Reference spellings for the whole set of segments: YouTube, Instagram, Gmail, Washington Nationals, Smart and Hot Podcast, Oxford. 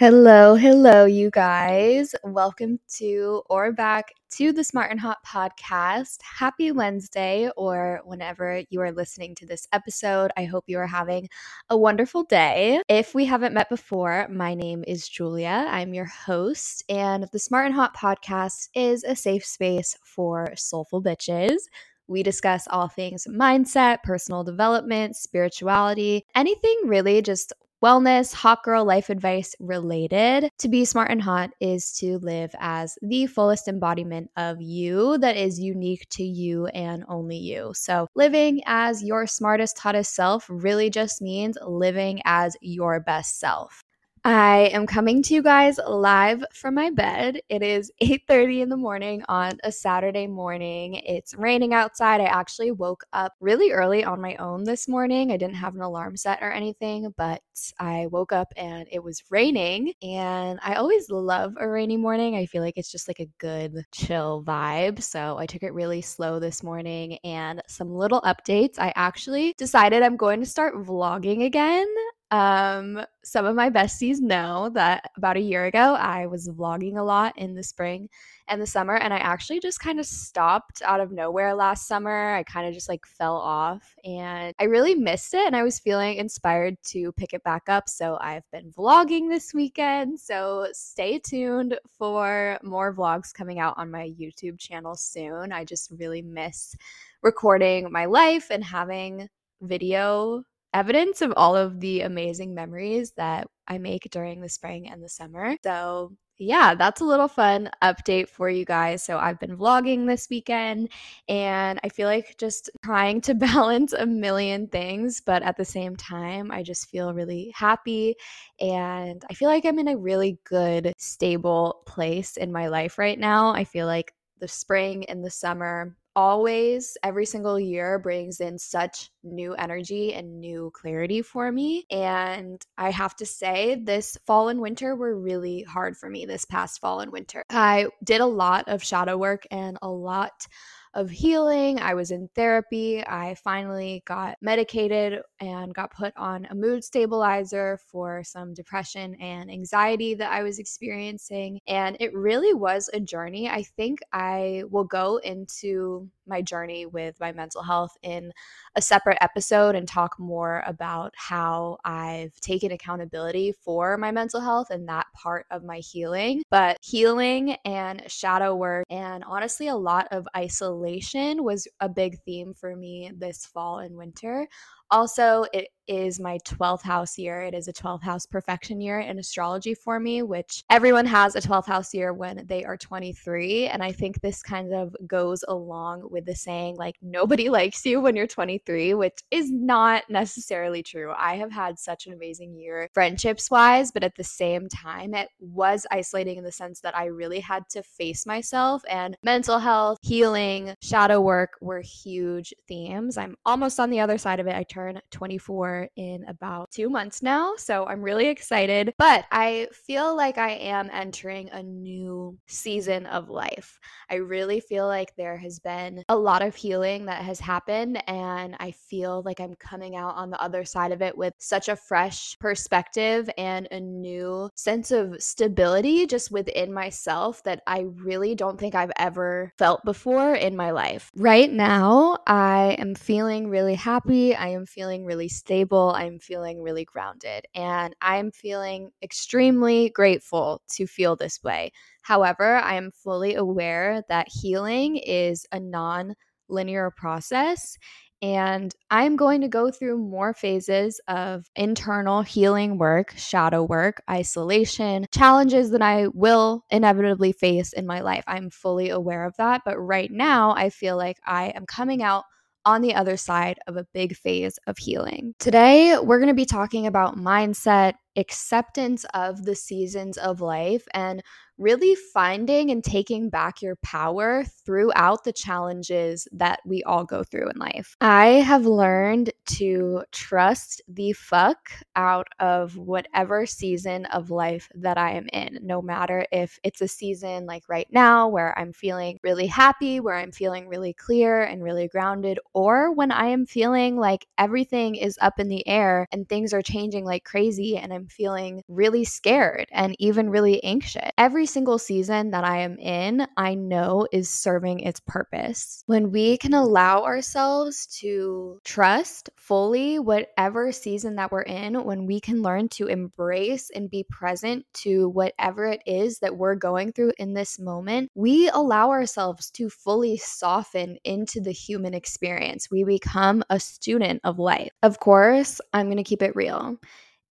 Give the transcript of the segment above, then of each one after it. Hello, you guys. Welcome to or back to the Smart and Hot Podcast. Happy Wednesday, or whenever you are listening to this episode. I hope you are having a wonderful day. If we haven't met before, my name is Julia. I'm your host, and the Smart and Hot Podcast is a safe space for soulful bitches. We discuss all things mindset, personal development, spirituality, anything really just wellness, hot girl life advice related. To be smart and hot is to live as the fullest embodiment of you that is unique to you and only you. So living as your smartest, hottest self really just means living as your best self. I am coming to you guys live from my bed. It is 8:30 in the morning on a Saturday morning. It's raining outside. I actually woke up really early on my own this morning. I didn't have an alarm set or anything, but I woke up and it was raining. And I always love a rainy morning. I feel like it's just like a good chill vibe. So I took it really slow this morning. And some little updates. I actually decided I'm going to start vlogging again. Some of my besties know that about a year ago, I was vlogging a lot in the spring and the summer, and I actually just kind of stopped out of nowhere last summer. I kind of just like fell off, and I really missed it, and I was feeling inspired to pick it back up, so I've been vlogging this weekend, so stay tuned for more vlogs coming out on my YouTube channel soon. I just really miss recording my life and having video evidence of all of the amazing memories that I make during the spring and the summer. So yeah, that's a little fun update for you guys. So I've been vlogging this weekend, and I feel like just trying to balance a million things, but at the same time, I just feel really happy, and I feel like I'm in a really good, stable place in my life right now. I feel like the spring and the summer always, every single year, brings in such new energy and new clarity for me. And I have to say, this fall and winter were really hard for me this past fall and winter. I did a lot of shadow work and a lot of healing. I was in therapy. I finally got medicated and got put on a mood stabilizer for some depression and anxiety that I was experiencing. And it really was a journey. I think I will go into my journey with my mental health in a separate episode and talk more about how I've taken accountability for my mental health and that part of my healing. But healing and shadow work, and honestly a lot of isolation, was a big theme for me this fall and winter. Also, it is my 12th house year. It is a 12th house perfection year in astrology for me, which everyone has a 12th house year when they are 23. And I think this kind of goes along with the saying, like, nobody likes you when you're 23, which is not necessarily true. I have had such an amazing year friendships-wise, but at the same time, it was isolating in the sense that I really had to face myself, and mental health, healing, shadow work were huge themes. I'm almost on the other side of it. I turn 24 in about 2 months now, so I'm really excited, but I feel like I am entering a new season of life. I really feel like there has been a lot of healing that has happened, and I feel like I'm coming out on the other side of it with such a fresh perspective and a new sense of stability just within myself that I really don't think I've ever felt before in my life. Right now, I am feeling really happy. I am feeling really stable. I'm feeling really grounded, and I'm feeling extremely grateful to feel this way. However, I am fully aware that healing is a non-linear process, and I'm going to go through more phases of internal healing work, shadow work, isolation, challenges that I will inevitably face in my life. I'm fully aware of that, but right now I feel like I am coming out on the other side of a big phase of healing. Today, we're going to be talking about mindset, acceptance of the seasons of life, and really finding and taking back your power throughout the challenges that we all go through in life. I have learned to trust the fuck out of whatever season of life that I am in, no matter if it's a season like right now where I'm feeling really happy, where I'm feeling really clear and really grounded, or when I am feeling like everything is up in the air and things are changing like crazy and I'm I'm feeling really scared and even really anxious. Every single season that I am in, I know is serving its purpose. When we can allow ourselves to trust fully whatever season that we're in, when we can learn to embrace and be present to whatever it is that we're going through in this moment, we allow ourselves to fully soften into the human experience. We become a student of life. Of course, I'm going to keep it real.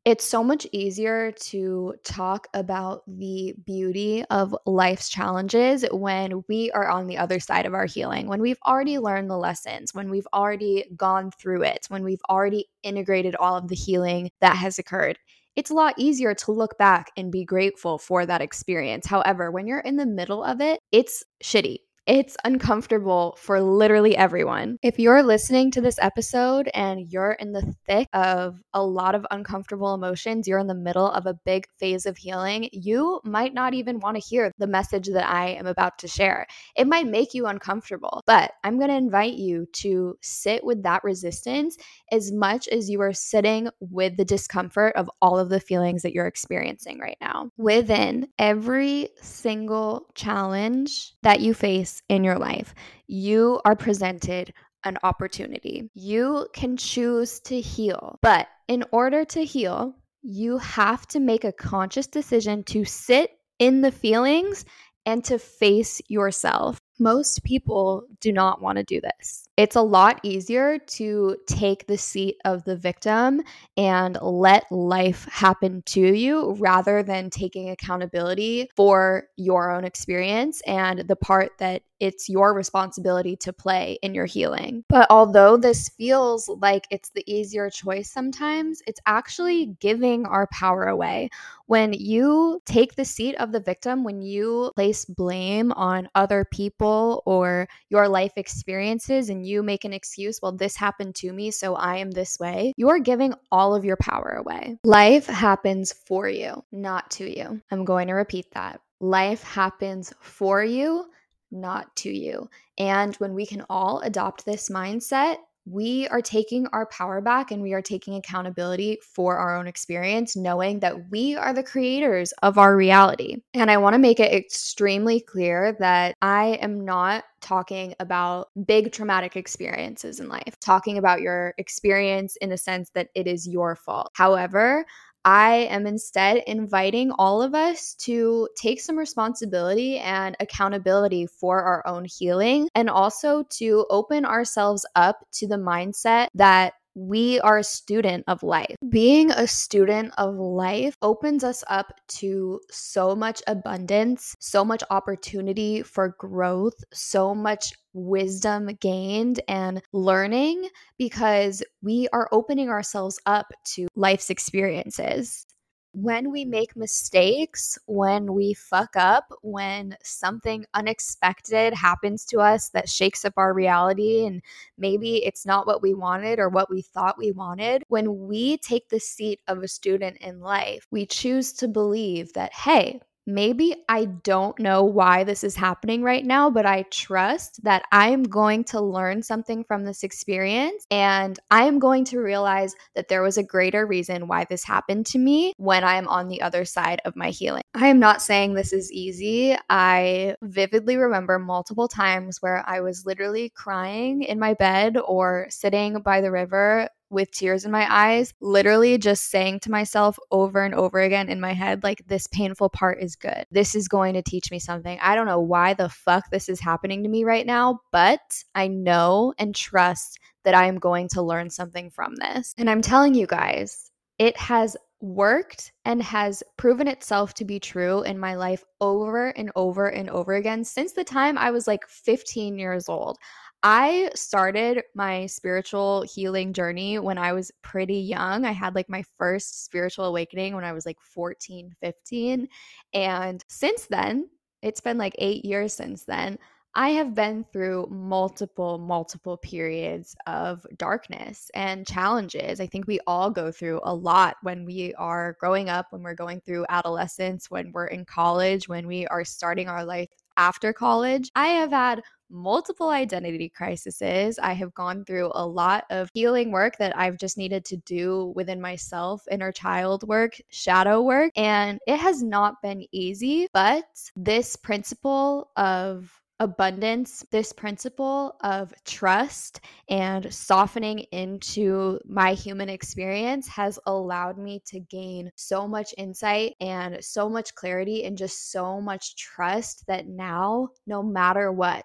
It's so much easier to talk about the beauty of life's challenges when we are on the other side of our healing, when we've already learned the lessons, when we've already gone through it, when we've already integrated all of the healing that has occurred. It's a lot easier to look back and be grateful for that experience. However, when you're in the middle of it, it's shitty. It's uncomfortable for literally everyone. If you're listening to this episode and you're in the thick of a lot of uncomfortable emotions, you're in the middle of a big phase of healing, you might not even want to hear the message that I am about to share. It might make you uncomfortable, but I'm going to invite you to sit with that resistance as much as you are sitting with the discomfort of all of the feelings that you're experiencing right now. Within every single challenge that you face in your life, you are presented an opportunity. You can choose to heal, but in order to heal, you have to make a conscious decision to sit in the feelings and to face yourself. Most people do not want to do this. It's a lot easier to take the seat of the victim and let life happen to you rather than taking accountability for your own experience and the part that it's your responsibility to play in your healing. But although this feels like it's the easier choice sometimes, it's actually giving our power away. When you take the seat of the victim, when you place blame on other people or your life experiences and you make an excuse, well, this happened to me, so I am this way, you're giving all of your power away. Life happens for you, not to you. I'm going to repeat that. Life happens for you, not to you. And when we can all adopt this mindset, we are taking our power back and we are taking accountability for our own experience, knowing that we are the creators of our reality. And I want to make it extremely clear that I am not talking about big traumatic experiences in life, talking about your experience in a sense that it is your fault. However, I am instead inviting all of us to take some responsibility and accountability for our own healing, and also to open ourselves up to the mindset that we are a student of life. Being a student of life opens us up to so much abundance, so much opportunity for growth, so much wisdom gained and learning, because we are opening ourselves up to life's experiences. When we make mistakes, when we fuck up, when something unexpected happens to us that shakes up our reality and maybe it's not what we wanted or what we thought we wanted, when we take the seat of a student in life, we choose to believe that, hey, maybe I don't know why this is happening right now, but I trust that I'm going to learn something from this experience, and I'm going to realize that there was a greater reason why this happened to me when I'm on the other side of my healing. I am not saying this is easy. I vividly remember multiple times where I was literally crying in my bed or sitting by the river with tears in my eyes, literally just saying to myself over and over again in my head, like, this painful part is good. This is going to teach me something. I don't know why the fuck this is happening to me right now, but I know and trust that I am going to learn something from this. And I'm telling you guys, it has worked and has proven itself to be true in my life over and over and over again since the time I was like 15 years old. I started my spiritual healing journey when I was pretty young. I had like my first spiritual awakening when I was like 14, 15. And since then, it's been like 8 years since then, I have been through multiple periods of darkness and challenges. I think we all go through a lot when we are growing up, when we're going through adolescence, when we're in college, when we are starting our life after college. I have had multiple identity crises. I have gone through a lot of healing work that I've just needed to do within myself, inner child work, shadow work, and it has not been easy. But this principle of abundance, this principle of trust and softening into my human experience has allowed me to gain so much insight and so much clarity and just so much trust that now, no matter what,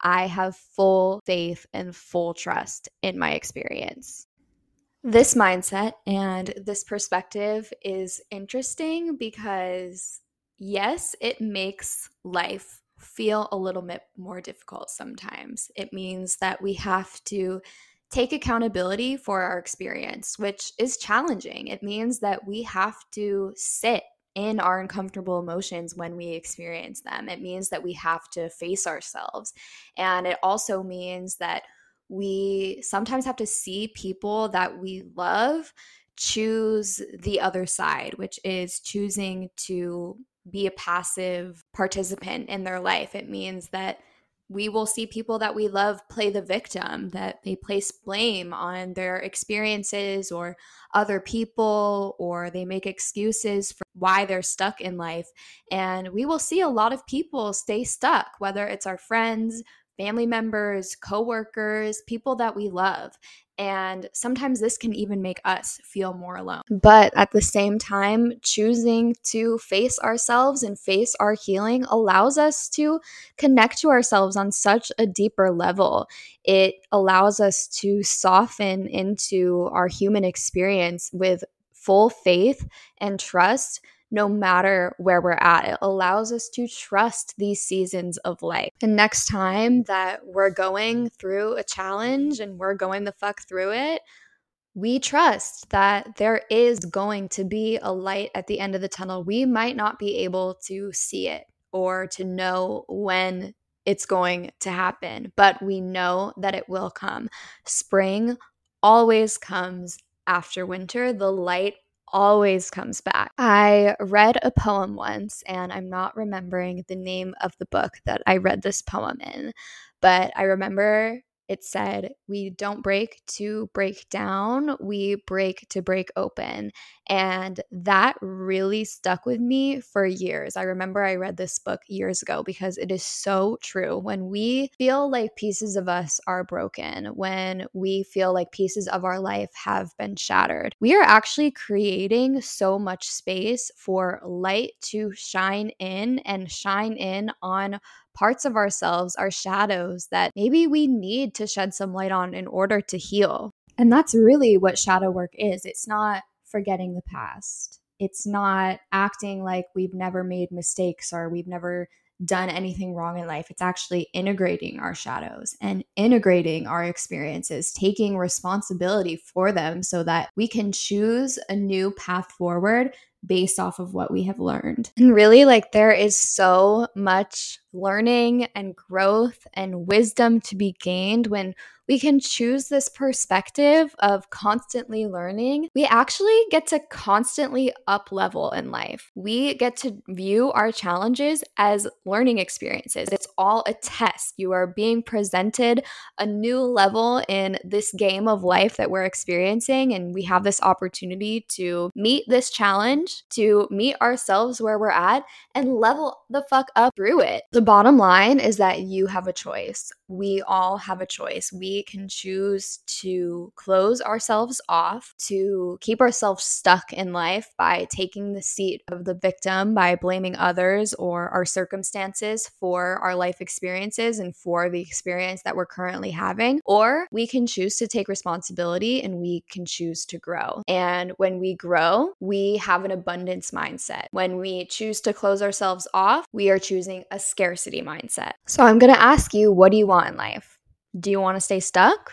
I have full faith and full trust in my experience. This mindset and this perspective is interesting because yes, it makes life feel a little bit more difficult sometimes. It means that we have to take accountability for our experience, which is challenging. It means that we have to sit in our uncomfortable emotions when we experience them. It means that we have to face ourselves. And it also means that we sometimes have to see people that we love choose the other side, which is choosing to be a passive participant in their life. It means that we will see people that we love play the victim, that they place blame on their experiences or other people, or they make excuses for why they're stuck in life. And we will see a lot of people stay stuck, whether it's our friends, family members, coworkers, people that we love. And sometimes this can even make us feel more alone. But at the same time, choosing to face ourselves and face our healing allows us to connect to ourselves on such a deeper level. It allows us to soften into our human experience with full faith and trust, no matter where we're at. It allows us to trust these seasons of life. And next time that we're going through a challenge and we're going the fuck through it, we trust that there is going to be a light at the end of the tunnel. We might not be able to see it or to know when it's going to happen, but we know that it will come. Spring always comes after winter. The light always comes back. I read a poem once, and I'm not remembering the name of the book that I read this poem in, but I remember it said, "We don't break to break down, we break to break open." And that really stuck with me for years. I remember I read this book years ago because it is so true. When we feel like pieces of us are broken, when we feel like pieces of our life have been shattered, we are actually creating so much space for light to shine in and shine in on parts of ourselves, our shadows that maybe we need to shed some light on in order to heal. And that's really what shadow work is. It's not forgetting the past. It's not acting like we've never made mistakes or we've never done anything wrong in life. It's actually integrating our shadows and integrating our experiences, taking responsibility for them so that we can choose a new path forward based off of what we have learned. And really, like, there is so much learning and growth and wisdom to be gained when we can choose this perspective of constantly learning. We actually get to constantly up level in life. We get to view our challenges as learning experiences. It's all a test. You are being presented a new level in this game of life that we're experiencing, and we have this opportunity to meet this challenge, to meet ourselves where we're at, and level the fuck up through it. The bottom line is that you have a choice. We all have a choice. We can choose to close ourselves off, to keep ourselves stuck in life by taking the seat of the victim, by blaming others or our circumstances for our life experiences and for the experience that we're currently having. Or we can choose to take responsibility and we can choose to grow. And when we grow, we have an abundance mindset. When we choose to close ourselves off, we are choosing a scarcity mindset. So I'm going to ask you, what do you want in life? Do you want to stay stuck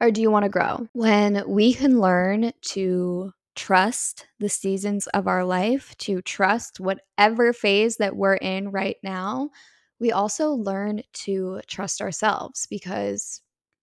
or do you want to grow? When we can learn to trust the seasons of our life, to trust whatever phase that we're in right now, we also learn to trust ourselves because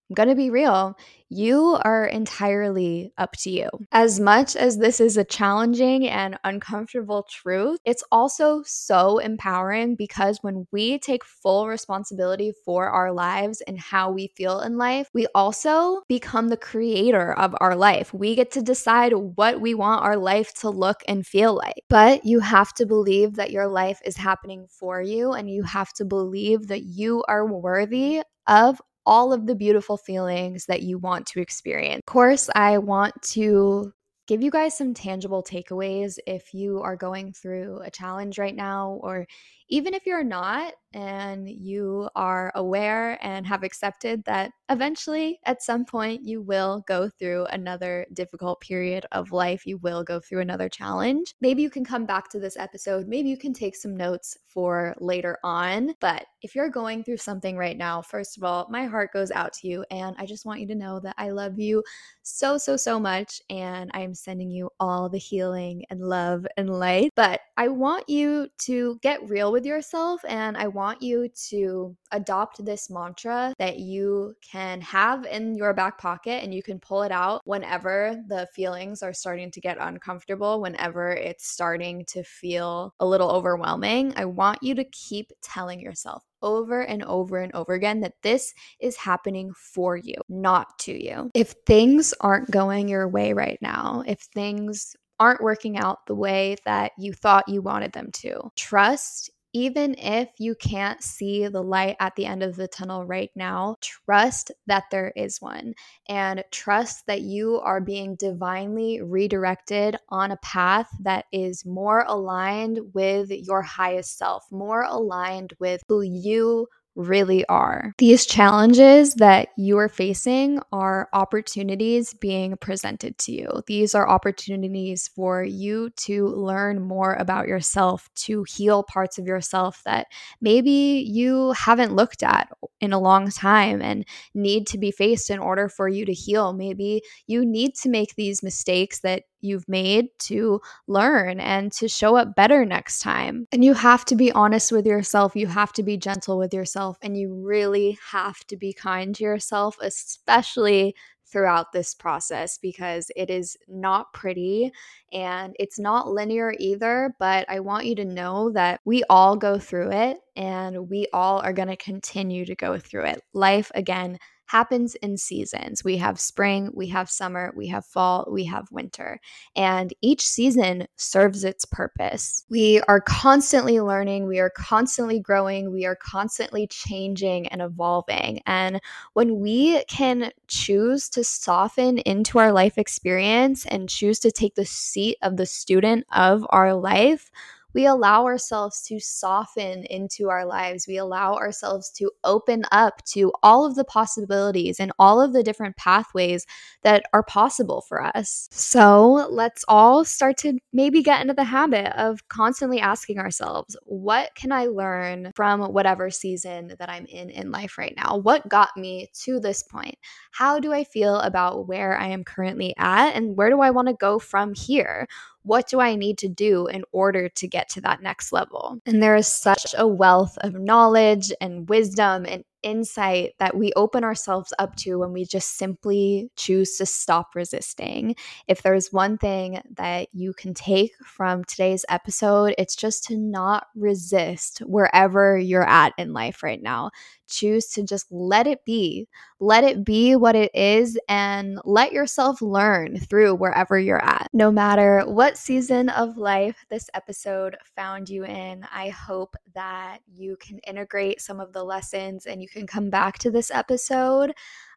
I'm going to be real, you are entirely up to you. As much as this is a challenging and uncomfortable truth, it's also so empowering because when we take full responsibility for our lives and how we feel in life, we also become the creator of our life. We get to decide what we want our life to look and feel like. But you have to believe that your life is happening for you, and you have to believe that you are worthy of all of the beautiful feelings that you want to experience. Of course, I want to give you guys some tangible takeaways if you are going through a challenge right now, or even if you're not and you are aware and have accepted that eventually at some point you will go through another difficult period of life, you will go through another challenge. Maybe you can come back to this episode, maybe you can take some notes for later on, but if you're going through something right now, first of all, my heart goes out to you, and I just want you to know that I love you so, so, so much, and I am sending you all the healing and love and light. But I want you to get real with yourself, and I want you to adopt this mantra that you can have in your back pocket and you can pull it out whenever the feelings are starting to get uncomfortable, whenever it's starting to feel a little overwhelming. I want you to keep telling yourself over and over and over again that this is happening for you, not to you. If things aren't going your way right now, if things aren't working out the way that you thought you wanted them to, trust. Even if you can't see the light at the end of the tunnel right now, trust that there is one, and trust that you are being divinely redirected on a path that is more aligned with your highest self, more aligned with who you really are. These challenges that you are facing are opportunities being presented to you. These are opportunities for you to learn more about yourself, to heal parts of yourself that maybe you haven't looked at in a long time and need to be faced in order for you to heal. Maybe you need to make these mistakes that you've made to learn and to show up better next time. And you have to be honest with yourself. You have to be gentle with yourself, and you really have to be kind to yourself, especially throughout this process, because it is not pretty and it's not linear either. But I want you to know that we all go through it, and we all are going to continue to go through it. Life, again, happens in seasons. We have spring, we have summer, we have fall, we have winter, and each season serves its purpose. We are constantly learning, we are constantly growing, we are constantly changing and evolving. And when we can choose to soften into our life experience and choose to take the seat of the student of our life, we allow ourselves to soften into our lives. We allow ourselves to open up to all of the possibilities and all of the different pathways that are possible for us. So let's all start to maybe get into the habit of constantly asking ourselves, what can I learn from whatever season that I'm in life right now? What got me to this point? How do I feel about where I am currently at, and where do I want to go from here? What do I need to do in order to get to that next level? And there is such a wealth of knowledge and wisdom and insight that we open ourselves up to when we just simply choose to stop resisting. If there's one thing that you can take from today's episode, it's just to not resist wherever you're at in life right now. Choose to just let it be. Let it be what it is, and let yourself learn through wherever you're at. No matter what season of life this episode found you in, I hope that you can integrate some of the lessons and you can come back to this episode.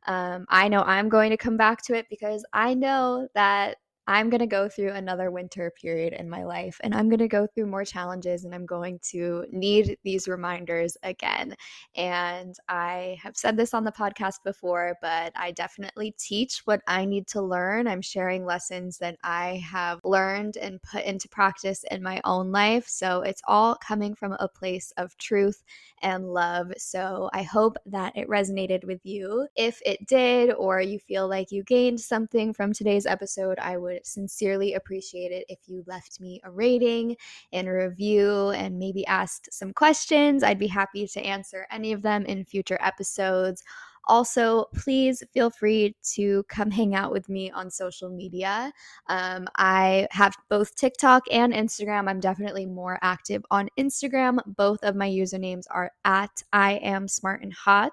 I know I'm going to come back to it because I know that I'm going to go through another winter period in my life, and I'm going to go through more challenges, and I'm going to need these reminders again. And I have said this on the podcast before, but I definitely teach what I need to learn. I'm sharing lessons that I have learned and put into practice in my own life. So it's all coming from a place of truth and love. So I hope that it resonated with you. If it did, or you feel like you gained something from today's episode, I would sincerely appreciate it if you left me a rating and a review, and maybe asked some questions. I'd be happy to answer any of them in future episodes. Also, please feel free to come hang out with me on social media. I have both TikTok and Instagram. I'm definitely more active on Instagram. Both of my usernames are at I Am Smart and Hot.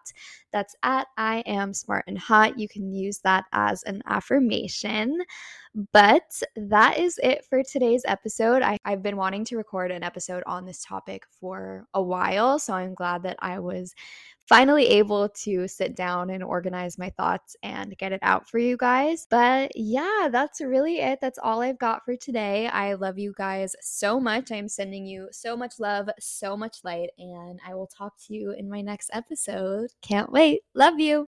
That's at I Am Smart and Hot. You can use that as an affirmation. But that is it for today's episode. I've been wanting to record an episode on this topic for a while, so I'm glad that I was finally able to sit down and organize my thoughts and get it out for you guys. But yeah, that's really it. That's all I've got for today. I love you guys so much. I'm sending you so much love, so much light, and I will talk to you in my next episode. Can't wait. Love you.